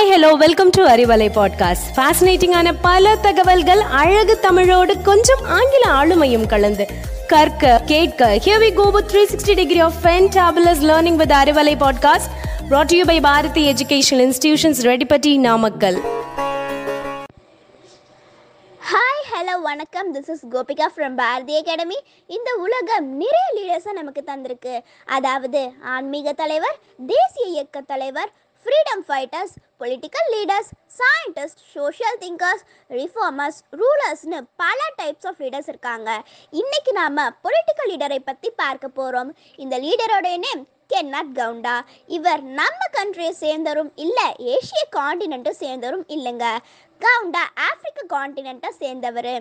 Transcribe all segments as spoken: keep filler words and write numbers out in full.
Hi hello welcome to Arivalai podcast. ஃபேசினேட்டிங்கான பல தகவல்கள் அழகு தமிழோடு கொஞ்சம் ஆங்கில ஆளுமையும் கலந்து கற்க கேட்க. Here we go with three sixty degree of fantabulous learning with Arivalai podcast brought to you by Bharathi educational institutions, Rettipatti, Namakkal. Hi hello வணக்கம். This is Gopika from Bharathi academy. இந்த உலகம் நிறைய லீடர்ஸை நமக்கு தந்திருக்கு. அதாவது ஆன்மீக தலைவர், தேசிய இயக்க தலைவர், freedom fighters, political leaders, scientists, social thinkers, reformers, rulers னு பல types of leaders இருக்காங்க. இன்னைக்கு நாம political leader ஐ பத்தி பார்க்க போறோம். இந்த லீடரோட நேம் கென்னத் கவுண்டா. இவர் நம்ம கண்ட்ரியை சேர்ந்தரும் இல்லை, ஏஷிய காண்டினெண்ட்டை சேர்ந்தரும் இல்லைங்க. கவுண்டா ஆப்பிரிக்க காண்டினெண்ட்டை சேர்ந்தவர்.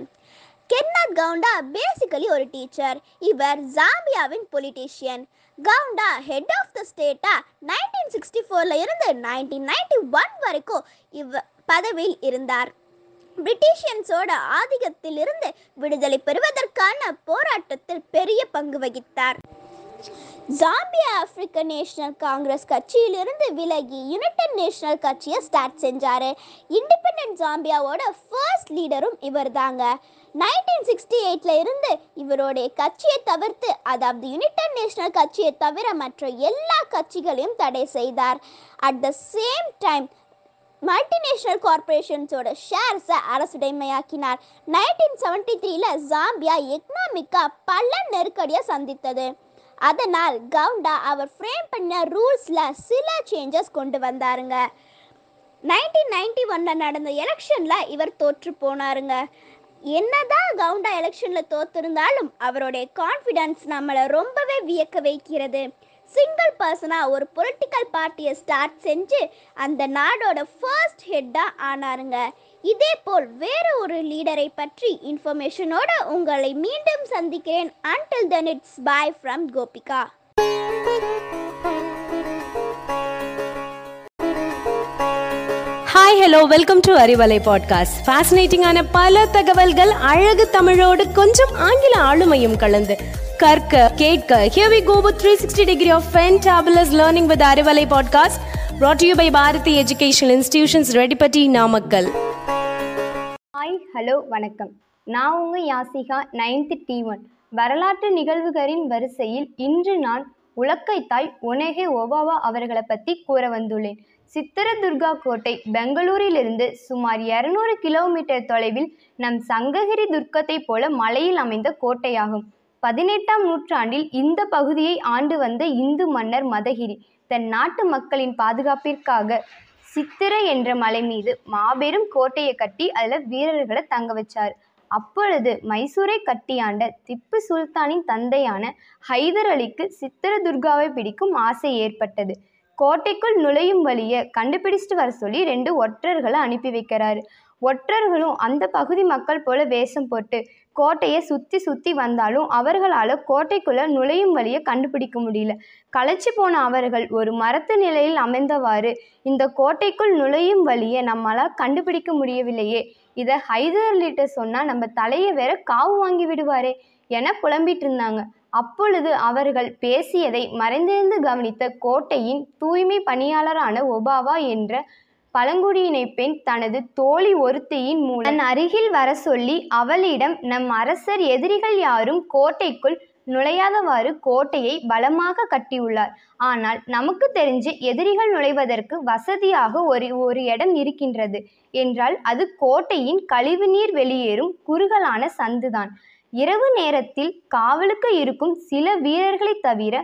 கென்னத் கவுண்டா பேசிக்கலி ஒரு டீச்சர். இவர் ஜாம்பியாவின் politician. Kaunda head of the ஸ்டேட்டாக நைன்டீன் சிக்ஸ்டி ஃபோரில் இருந்து நைன்டீன் நைன்டி ஒன் வரைக்கும் இவ பதவியில் இருந்தார். பிரிட்டிஷியன்ஸோட ஆதிக்கத்திலிருந்து விடுதலை பெறுவதற்கான போராட்டத்தில் பெரிய பங்கு வகித்தார். ஜாம்பியா ஆப்பிரிக்கன் நேஷனல் காங்கிரஸ் கட்சியிலிருந்து விலகி யுனைடெட் நேஷனல் கட்சியை ஸ்டார்ட் செஞ்சார். இண்டிபெண்டன்ட் ஜாம்பியாவோட ஃபர்ஸ்ட் லீடரும் இவர் தாங்க. நைன்டீன் சிக்ஸ்டி எயிட்ல இருந்து இவருடைய கட்சியை தவிர்த்து, அதாவது யுனைடெட் நேஷனல் கட்சியை தவிர மற்ற எல்லா கட்சிகளையும் தடை செய்தார். At the same time multinational கார்பரேஷன்ஸோட ஷேர்ஸை அரசுடைமையாக்கினார். நைன்டீன் செவன்டி த்ரீல ஜாம்பியா எக்கனாமிக்காக பல நெருக்கடியை சந்தித்தது. அதனால் கவுண்டா அவர் ஃப்ரேம் பண்ண ரூல்ஸில் சில சேஞ்சஸ் கொண்டு வந்தாருங்க. நைன்டீன் நைன்டி ஒன்ல நடந்த எலெக்ஷனில் இவர் தோற்று போனாருங்க. என்னதான் கவுண்டா எலெக்ஷனில் தோற்றிருந்தாலும் அவருடைய கான்ஃபிடன்ஸ் நம்மளை ரொம்பவே வியக்க வைக்கிறது. சிங்கிள் பர்சனாக ஒரு பொலிட்டிக்கல் பார்ட்டியை ஸ்டார்ட் செஞ்சு அந்த நாடோட ஃபர்ஸ்ட் ஹெட்டாக ஆனாருங்க. இதே போல் வேறு ஒரு லீடரை பற்றி இன்ஃபர்மேஷனோட உங்களை மீண்டும் சந்திக்கிறேன். until then it's bye from Gopika. Hi hello welcome to Arivalai podcast. ஃபேசினேட்டிங்கான பல தகவல்கள் அழகு தமிழோடு கொஞ்சம் ஆங்கில ஆளுமையும் கலந்து கற்க கேட்க. Here we go with three sixty degree of fantabulous learning with Arivalai podcast brought to you by Bharathi educational institutions, Rettipatti, Namakkal. Hi hello வணக்கம். நான் உங்கள் யாசிகா, நைன்த்து டி ஒன். வரலாற்று நிகழ்வுகளின் வரிசையில் இன்று நான் உலக்கைத்தாய் ஒனேகே ஒபாவா அவர்களை பற்றி கூற வந்துள்ளேன். சித்திரதுர்கா கோட்டை பெங்களூரிலிருந்து சுமார் இரநூறு கிலோமீட்டர் தொலைவில் நம் சங்ககிரி துர்க்கத்தை போல மலையில் அமைந்த கோட்டையாகும். பதினெட்டாம் நூற்றாண்டில் இந்த பகுதியை ஆண்டு வந்த இந்து மன்னர் மதகிரி தன் நாட்டு மக்களின் பாதுகாப்பிற்காக சித்திரை என்ற மலை மீது மாபெரும் கோட்டையை கட்டி அதில் வீரர்களை தங்க வச்சார். அப்பொழுது மைசூரை கட்டியாண்ட திப்பு சுல்தானின் தந்தையான ஹைதர் அலிக்கு சித்திரதுர்காவை பிடிக்கும் ஆசை ஏற்பட்டது. கோட்டைக்குள் நுழையும் வழியை கண்டுபிடிச்சிட்டு வர சொல்லி ரெண்டு ஒற்றர்களை அனுப்பி வைக்கிறாரு. ஒற்றர்களும் அந்த பகுதி மக்கள் போல வேஷம் போட்டு கோட்டையை சுற்றி சுற்றி வந்தாலும் அவர்களால் கோட்டைக்குள்ளே நுழையும் வழியை கண்டுபிடிக்க முடியல. களைச்சி போன அவர்கள் ஒரு மரத்து நிலையில் அமைந்தவாறு, இந்த கோட்டைக்குள் நுழையும் வழியை நம்மளால் கண்டுபிடிக்க முடியவில்லையே, இதை ஹைதர் அலிட்ட சொன்னால் நம்ம தலையை வேற காவு வாங்கி விடுவாரே என புலம்பிட்டு இருந்தாங்க. அப்பொழுது அவர்கள் பேசியதை மறைந்திருந்து கவனித்த கோட்டையின் தூய்மை பணியாளரான ஒபாவா என்ற பழங்குடியினை பெண் தனது தோழி ஒருத்தியின் மூலம் அருகில் வர சொல்லி அவளிடம், நம் அரசர் எதிரிகள் யாரும் கோட்டைக்குள் நுழையாதவாறு கோட்டையை பலமாக கட்டியுள்ளார். ஆனால் நமக்கு தெரிஞ்சு எதிரிகள் நுழைவதற்கு வசதியாக ஒரு ஒரு இடம் இருக்கின்றது என்றால் அது கோட்டையின் கழிவுநீர் வெளியேறும் குறுகலான சந்துதான். இரவு நேரத்தில் காவலுக்கு இருக்கும் சில வீரர்களை தவிர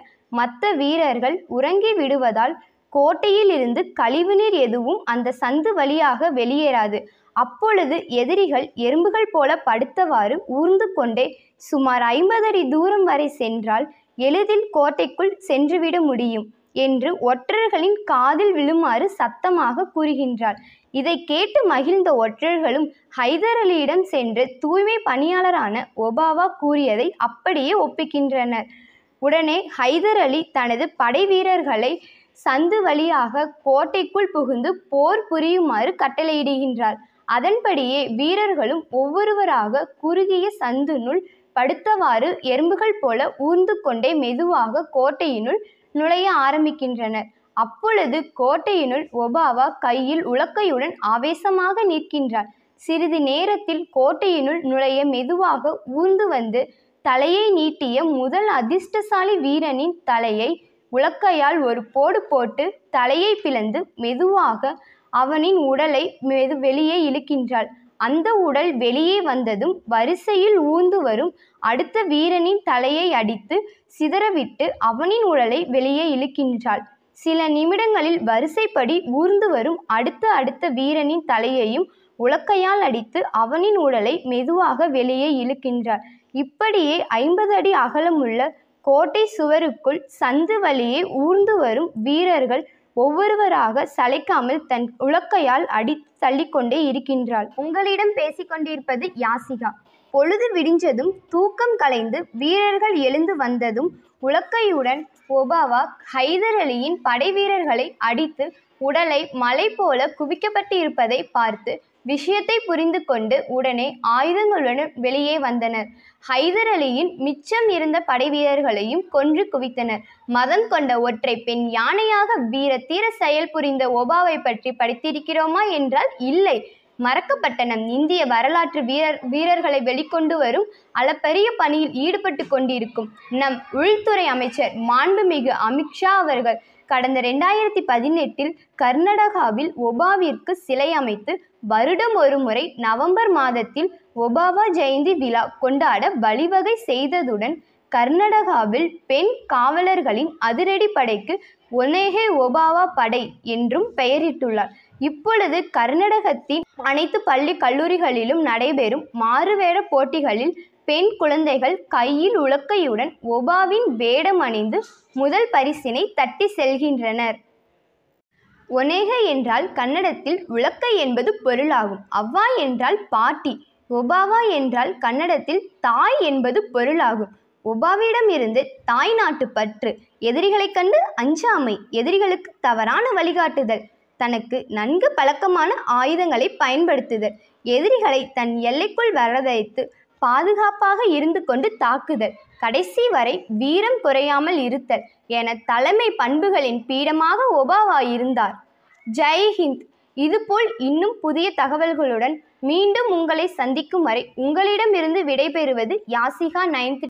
மற்ற வீரர்கள் உறங்கி விடுவதால் கோட்டையில் இருந்து கழிவுநீர் எதுவும் அந்த சந்து வழியாக வெளியேறாது. அப்பொழுது எதிரிகள் எறும்புகள் போல படுத்தவாறு ஊர்ந்து கொண்டே சுமார் ஐம்பது அடி தூரம் வரை சென்றால் எளிதில் கோட்டைக்குள் சென்றுவிட முடியும் என்று ஒற்றர்களின் காதில் விழுமாறு சத்தமாக கூறுகின்றார். இதை கேட்டு மகிழ்ந்த ஒற்றர்களும் ஹைதர் அலியிடம் சென்று தூய்மை பணியாளரான ஒபாவா கூறியதை அப்படியே ஒப்புக்கின்றனர். உடனே ஹைதர் அலி தனது படை வீரர்களை சந்து வழியாக கோட்டைக்குள் புகுந்து போர் புரியுமாறு கட்டளையிடுகின்றார். அதன்படியே வீரர்களும் ஒவ்வொருவராக குறுகிய சந்துனுள் படுத்தவாறு எறும்புகள் போல ஊர்ந்து கொண்டே மெதுவாக கோட்டையினுள் நுழைய ஆரம்பிக்கின்றனர். அப்பொழுது கோட்டையினுள் ஒபாவா கையில் உலக்கையுடன் ஆவேசமாக நிற்கின்றாள். சிறிது நேரத்தில் கோட்டையினுள் நுழைய மெதுவாக ஊர்ந்து வந்து தலையை நீட்டிய முதல் அதிர்ஷ்டசாலி வீரனின் தலையை உலக்கையால் ஒரு போடு போட்டு தலையை பிளந்து மெதுவாக அவனின் உடலை மெது வெளியே இழுக்கின்றாள். அந்த உடல் வெளியே வந்ததும் வரிசையில் ஊர்ந்து வரும் அடுத்த வீரனின் தலையை அடித்து சிதறவிட்டு அவனின் உடலை வெளியே இழுக்கின்றாள். சில நிமிடங்களில் வரிசைப்படி ஊர்ந்து வரும் அடுத்த அடுத்த வீரனின் தலையையும் உலக்கையால் அடித்து அவனின் உடலை மெதுவாக வெளியே இழுக்கின்றாள். இப்படியே ஐம்பது அடி அகலமுள்ள கோட்டை சுவருக்குள் சந்து வழியே ஊர்ந்து வரும் வீரர்கள் ஒவ்வொருவராக சளைக்காமல் தன் உலக்கையால் அடித்து தள்ளிக்கொண்டே இருக்கின்றாள். உங்களிடம் பேசிக்கொண்டிருப்பது யாசிகா. பொழுது விடிஞ்சதும் தூக்கம் கலைந்து வீரர்கள் எழுந்து வந்ததும் உலக்கையுடன் ஒபாவா ஹைதர் அலியின் படை வீரர்களை அடித்து உடலை மலை போல குவிக்கப்பட்டு இருப்பதை பார்த்து விஷயத்தை புரிந்து கொண்டு உடனே ஆயுதங்களுடன் வெளியே வந்தனர். ஹைதர் அலியின் மிச்சம் இருந்த படை வீரர்களையும் கொன்று குவித்தனர். மதம் கொண்ட ஒற்றை பெண் யானையாக வீர தீர செயல் புரிந்த ஒபாவை பற்றி படித்திருக்கிறோமா என்றால் இல்லை. மறக்கப்பட்ட நம் இந்திய வரலாற்று வீரர் வீரர்களை வெளிக்கொண்டு வரும் அளப்பரிய பணியில் ஈடுபட்டு கொண்டிருக்கும் நம் உள்துறை அமைச்சர் மாண்புமிகு அமித்ஷா அவர்கள் கடந்த ரெண்டாயிரத்தி பதினெட்டில் கர்நாடகாவில் ஒபாவிற்கு சிலை அமைத்து வருடம் ஒரு முறை நவம்பர் மாதத்தில் ஒபாவா ஜெயந்தி விழா கொண்டாட வழிவகை செய்ததுடன் கர்நாடகாவில் பெண் காவலர்களின் அதிரடி படைக்கு ஒனேகே ஒபாவா படை என்றும் பெயரிட்டுள்ளார். இப்பொழுது கர்நாடகத்தின் அனைத்து பள்ளி கல்லூரிகளிலும் நடைபெறும் மாறுவேட போட்டிகளில் பெண் குழந்தைகள் கையில் உலக்கையுடன் ஒபாவின் வேடம் அணிந்து முதல் பரிசினை தட்டி செல்கின்றனர். ஒனேகை என்றால் கன்னடத்தில் உலக்கை என்பது பொருளாகும். அவ்வா என்றால் பாட்டி, ஒபாவா என்றால் கன்னடத்தில் தாய் என்பது பொருளாகும். ஒபாவிடம் இருந்து தாய் நாட்டு பற்று, எதிரிகளை கண்டு அஞ்சாமை, எதிரிகளுக்கு தவறான வழிகாட்டுதல், தனக்கு நன்கு பழக்கமான ஆயுதங்களை பயன்படுத்துதல், எதிரிகளை தன் எல்லைக்குள் வரவழைத்து பாதுகாப்பாக இருந்து கொண்டு தாக்குதல், கடைசி வரை வீரம் குறையாமல் இருத்தல் என தலைமை பண்புகளின் பீடமாக ஒபாவா இருந்தார். ஜெய்ஹிந்த். இதுபோல் இன்னும் புதிய தகவல்களுடன் மீண்டும் உங்களை சந்திக்கும் வரை உங்களிடமிருந்து விடைபெறுவது Yasika ninth.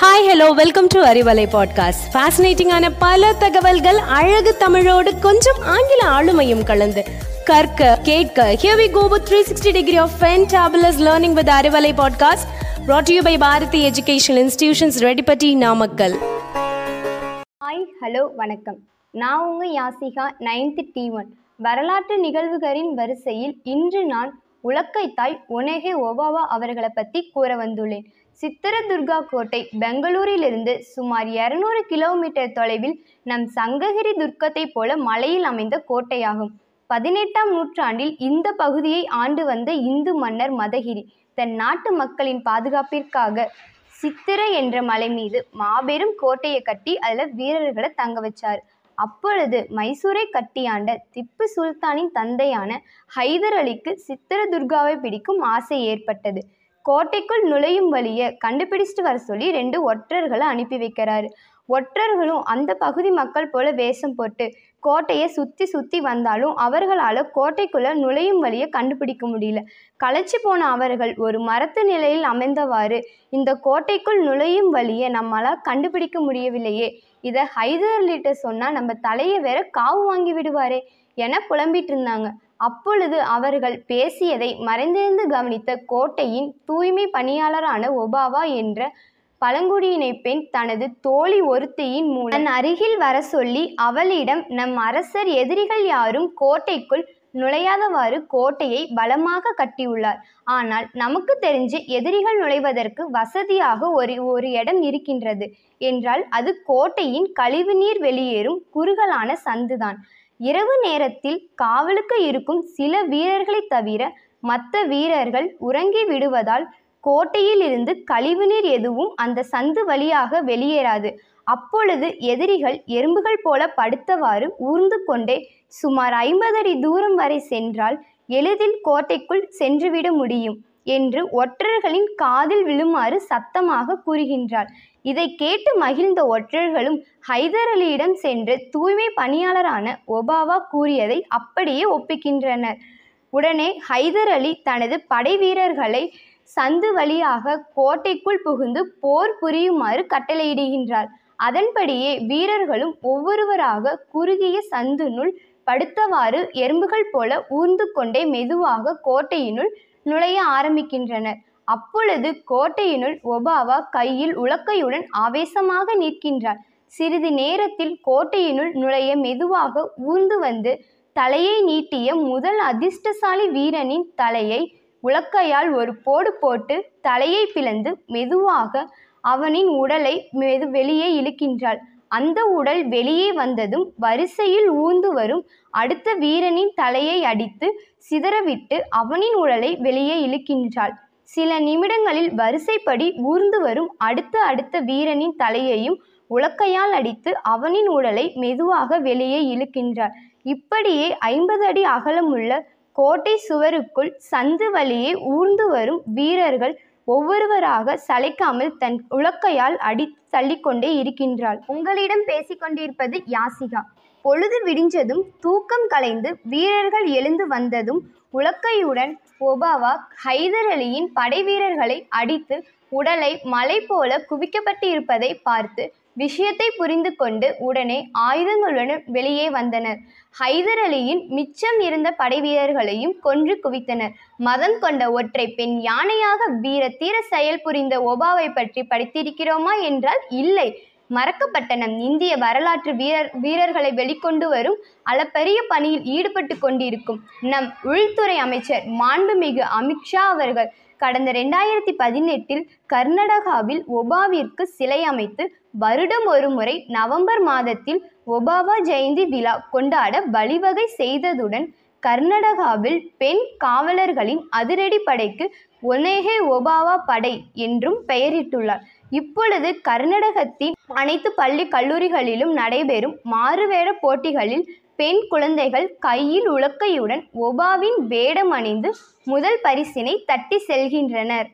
Hi, hello, welcome to Arivalai podcast. ஃபேசினேட்டிங்கான பல தகவல்கள் அழகு தமிழோடு கொஞ்சம் ஆங்கில ஆளுமையும் கலந்து கற்க கேட்க here we go with three sixty degree of fantabulous learning with Arivalai podcast brought to you by Bharathi educational institutions, Rettipatti, Namakkal. Hi, hello, வணக்கம். நான் உங்க யாசிகா நைன்த் டி ஒன். வரலாற்று நிகழ்வுகளின் வரிசையில் இன்று நான் உலக்கை தாய் ஒனேகே ஒபாவா அவர்களை பற்றி கூற வந்துள்ளேன். சித்திரதுர்கா கோட்டை பெங்களூரிலிருந்து சுமார் இருநூறு கிலோமீட்டர் தொலைவில் நம் சங்ககிரி துர்க்கத்தை போல மலையில் அமைந்த கோட்டையாகும். பதினெட்டாம் நூற்றாண்டில் இந்த பகுதியை ஆண்டு வந்த இந்து மன்னர் மதகிரி தன் நாட்டு மக்களின் பாதுகாப்பிற்காக சித்திர என்ற மலை மீது மாபெரும் கோட்டையை கட்டி அதில் வீரர்களை தங்க வச்சார். அப்பொழுது மைசூரை கட்டியாண்ட திப்பு சுல்தானின் தந்தையான ஹைதர் அலிக்கு சித்திரதுர்காவை பிடிக்கும் ஆசை ஏற்பட்டது. கோட்டைக்குள் நுழையும் வழியை கண்டுபிடிச்சிட்டு வர சொல்லி ரெண்டு ஒற்றர்களை அனுப்பி வைக்கிறாரு. ஒற்றர்களும் அந்த பகுதி மக்கள் போல வேஷம் போட்டு கோட்டையை சுற்றி சுற்றி வந்தாலும் அவர்களால் கோட்டைக்குள்ளே நுழையும் வழியை கண்டுபிடிக்க முடியல. களைச்சி போன அவர்கள் ஒரு மரத்து நிலையில் அமைந்தவாறு இந்த கோட்டைக்குள் நுழையும் வழியை நம்மளால் கண்டுபிடிக்க முடியவில்லையே, இதை ஹைதர் அலிட்ட சொன்னால் நம்ம தலையை வேற காவு வாங்கி விடுவாரே என புலம்பிட்டு இருந்தாங்க. அப்பொழுது அவர்கள் பேசியதை மறைந்திருந்து கவனித்த கோட்டையின் தூய்மை பணியாளரான ஒபாவா என்ற பழங்குடியினை பெண் தனது தோழி ஒருத்தியின் மூலம் தன் அருகில் வர சொல்லி அவளிடம் நம் அரசர் எதிரிகள் யாரும் கோட்டைக்குள் நுழையாதவாறு கோட்டையை பலமாக கட்டியுள்ளார். ஆனால் நமக்கு தெரிஞ்சு எதிரிகள் நுழைவதற்கு வசதியாக ஒரு ஒரு இடம் இருக்கின்றது என்றால் அது கோட்டையின் கழிவுநீர் வெளியேறும் குறுகலான சந்துதான். இரவு நேரத்தில் காவலுக்கு இருக்கும் சில வீரர்களை தவிர மற்ற வீரர்கள் உறங்கி விடுவதால் கோட்டையில் இருந்து கழிவுநீர் எதுவும் அந்த சந்து வழியாக வெளியேறாது. அப்பொழுது எதிரிகள் எறும்புகள் போல படுத்தவாறு ஊர்ந்து கொண்டே சுமார் ஐம்பது அடி தூரம் வரை சென்றால் எளிதில் கோட்டைக்குள் சென்றுவிட முடியும். என்று ஒற்றர்களின் காதில் விழுமாறு சத்தமாக கூறுகின்றாள். இதை கேட்டு மகிழ்ந்த ஒற்றர்களும் ஹைதர் அலியிடம் சென்று தூய்மை பணியாளரான ஒபாவா கூறியதை அப்படியே ஒப்புக்கின்றனர். உடனே ஹைதர் அலி தனது படை வீரர்களை சந்து வழியாக கோட்டைக்குள் புகுந்து போர் புரியுமாறு கட்டளையிடுகின்றார். அதன்படியே வீரர்களும் ஒவ்வொருவராக குறுகிய சந்துனுள் படுத்தவாறு எறும்புகள் போல ஊர்ந்து கொண்டே மெதுவாக கோட்டையினுள் நுழைய ஆரம்பிக்கின்றனர். அப்பொழுது கோட்டையினுள் ஒபாவா கையில் உலக்கையுடன் ஆவேசமாக நிற்கின்றார். சிறிது நேரத்தில் கோட்டையினுள் நுழைய மெதுவாக ஊர்ந்து வந்து தலையை நீட்டிய முதல் அதிர்ஷ்டசாலி வீரனின் தலையை உலக்கையால் ஒரு போடு போட்டு தலையை பிளந்து மெதுவாக அவனின் உடலை மெது வெளியே இழுக்கின்றாள். அந்த உடல் வெளியே வந்ததும் வரிசையில் ஊர்ந்து வரும் அடுத்த வீரனின் தலையை அடித்து சிதறவிட்டு அவனின் உடலை வெளியே இழுக்கின்றாள். சில நிமிடங்களில் வரிசைப்படி ஊர்ந்து வரும் அடுத்த அடுத்த வீரனின் தலையையும் உலக்கையால் அடித்து அவனின் உடலை மெதுவாக வெளியே இழுக்கின்றாள். இப்படியே ஐம்பது அடி அகலமுள்ள கோட்டை சுவருக்குள் சந்து வழியே ஊர்ந்து வரும் வீரர்கள் ஒவ்வொருவராக சளைக்காமல் தன் உலக்கையால் அடி தள்ளிக்கொண்டே இருக்கின்றாள். உங்களிடம் பேசிக்கொண்டிருப்பது யாசிகா. பொழுது விடிஞ்சதும் தூக்கம் கலைந்து வீரர்கள் எழுந்து வந்ததும் உலக்கையுடன் ஒபாவா ஹைதர் அலியின் படை வீரர்களை அடித்து உடலை மலை போல குவிக்கப்பட்டு இருப்பதை பார்த்து விஷயத்தை புரிந்து கொண்டு உடனே ஆயுதங்களுடன் வெளியே வந்தனர். ஹைதர் அலியின் மிச்சம் இருந்த படை வீரர்களையும் கொன்று குவித்தனர். மதம் கொண்ட ஒற்றை பெண் யானையாக வீர தீர செயல் புரிந்த ஒபாவை பற்றி படித்திருக்கிறோமா என்றால் இல்லை. மறக்கப்பட்ட நம் இந்திய வரலாற்று வீரர் வீரர்களை வெளிக்கொண்டு வரும் அளப்பரிய பணியில் ஈடுபட்டு கொண்டிருக்கும் நம் உள்துறை அமைச்சர் மாண்புமிகு அமித்ஷா அவர்கள் கடந்த ரெண்டாயிரத்தி பதினெட்டில் கர்நாடகாவில் ஒபாவிற்கு சிலை அமைத்து வருடம் ஒரு முறை நவம்பர் மாதத்தில் ஒபாவா ஜெயந்தி விழா கொண்டாட வழிவகை செய்ததுடன் கர்நாடகாவில் பெண் காவலர்களின் அதிரடி படைக்கு ஒனேகே ஒபாவா படை என்றும் பெயரிட்டுள்ளார். இப்பொழுது கர்நாடகத்தின் அனைத்து பள்ளி கல்லூரிகளிலும் நடைபெறும் மாறுவேட போட்டிகளில் பெண் குழந்தைகள் கையில் உலக்கையுடன் ஒபாவின் வேடம் அணிந்து முதல் பரிசினை தட்டி செல்கின்றனர்.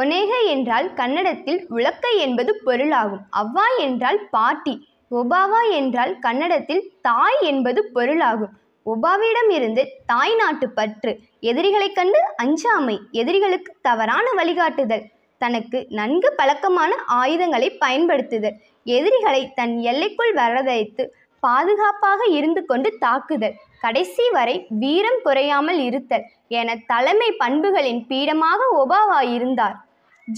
ஒனேகே என்றால் கன்னடத்தில் உலக்கை என்பது பொருளாகும். அவ்வா என்றால் பாட்டி, ஒபாவா என்றால் கன்னடத்தில் தாய் என்பது பொருளாகும். ஒபாவிடம் இருந்து தாய் நாட்டு பற்று, எதிரிகளை கண்டு அஞ்சாமை, எதிரிகளுக்கு தவறான வழிகாட்டுதல், தனக்கு நன்கு பழக்கமான ஆயுதங்களை பயன்படுத்துதல், எதிரிகளை தன் எல்லைக்குள் வரதைத்து பாதுகாப்பாக இருந்து கொண்டு தாக்குதல், கடைசி வரை வீரம் குறையாமல் இருத்தல் என தலைமை பண்புகளின் பீடமாக ஒபாவா இருந்தார்.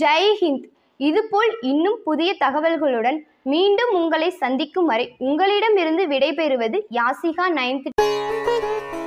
ஜெய்ஹிந்த். இதுபோல் இன்னும் புதிய தகவல்களுடன் மீண்டும் உங்களை சந்திக்கும் வரை உங்களிடமிருந்து விடைபெறுவது யாசிகா நைன்த்.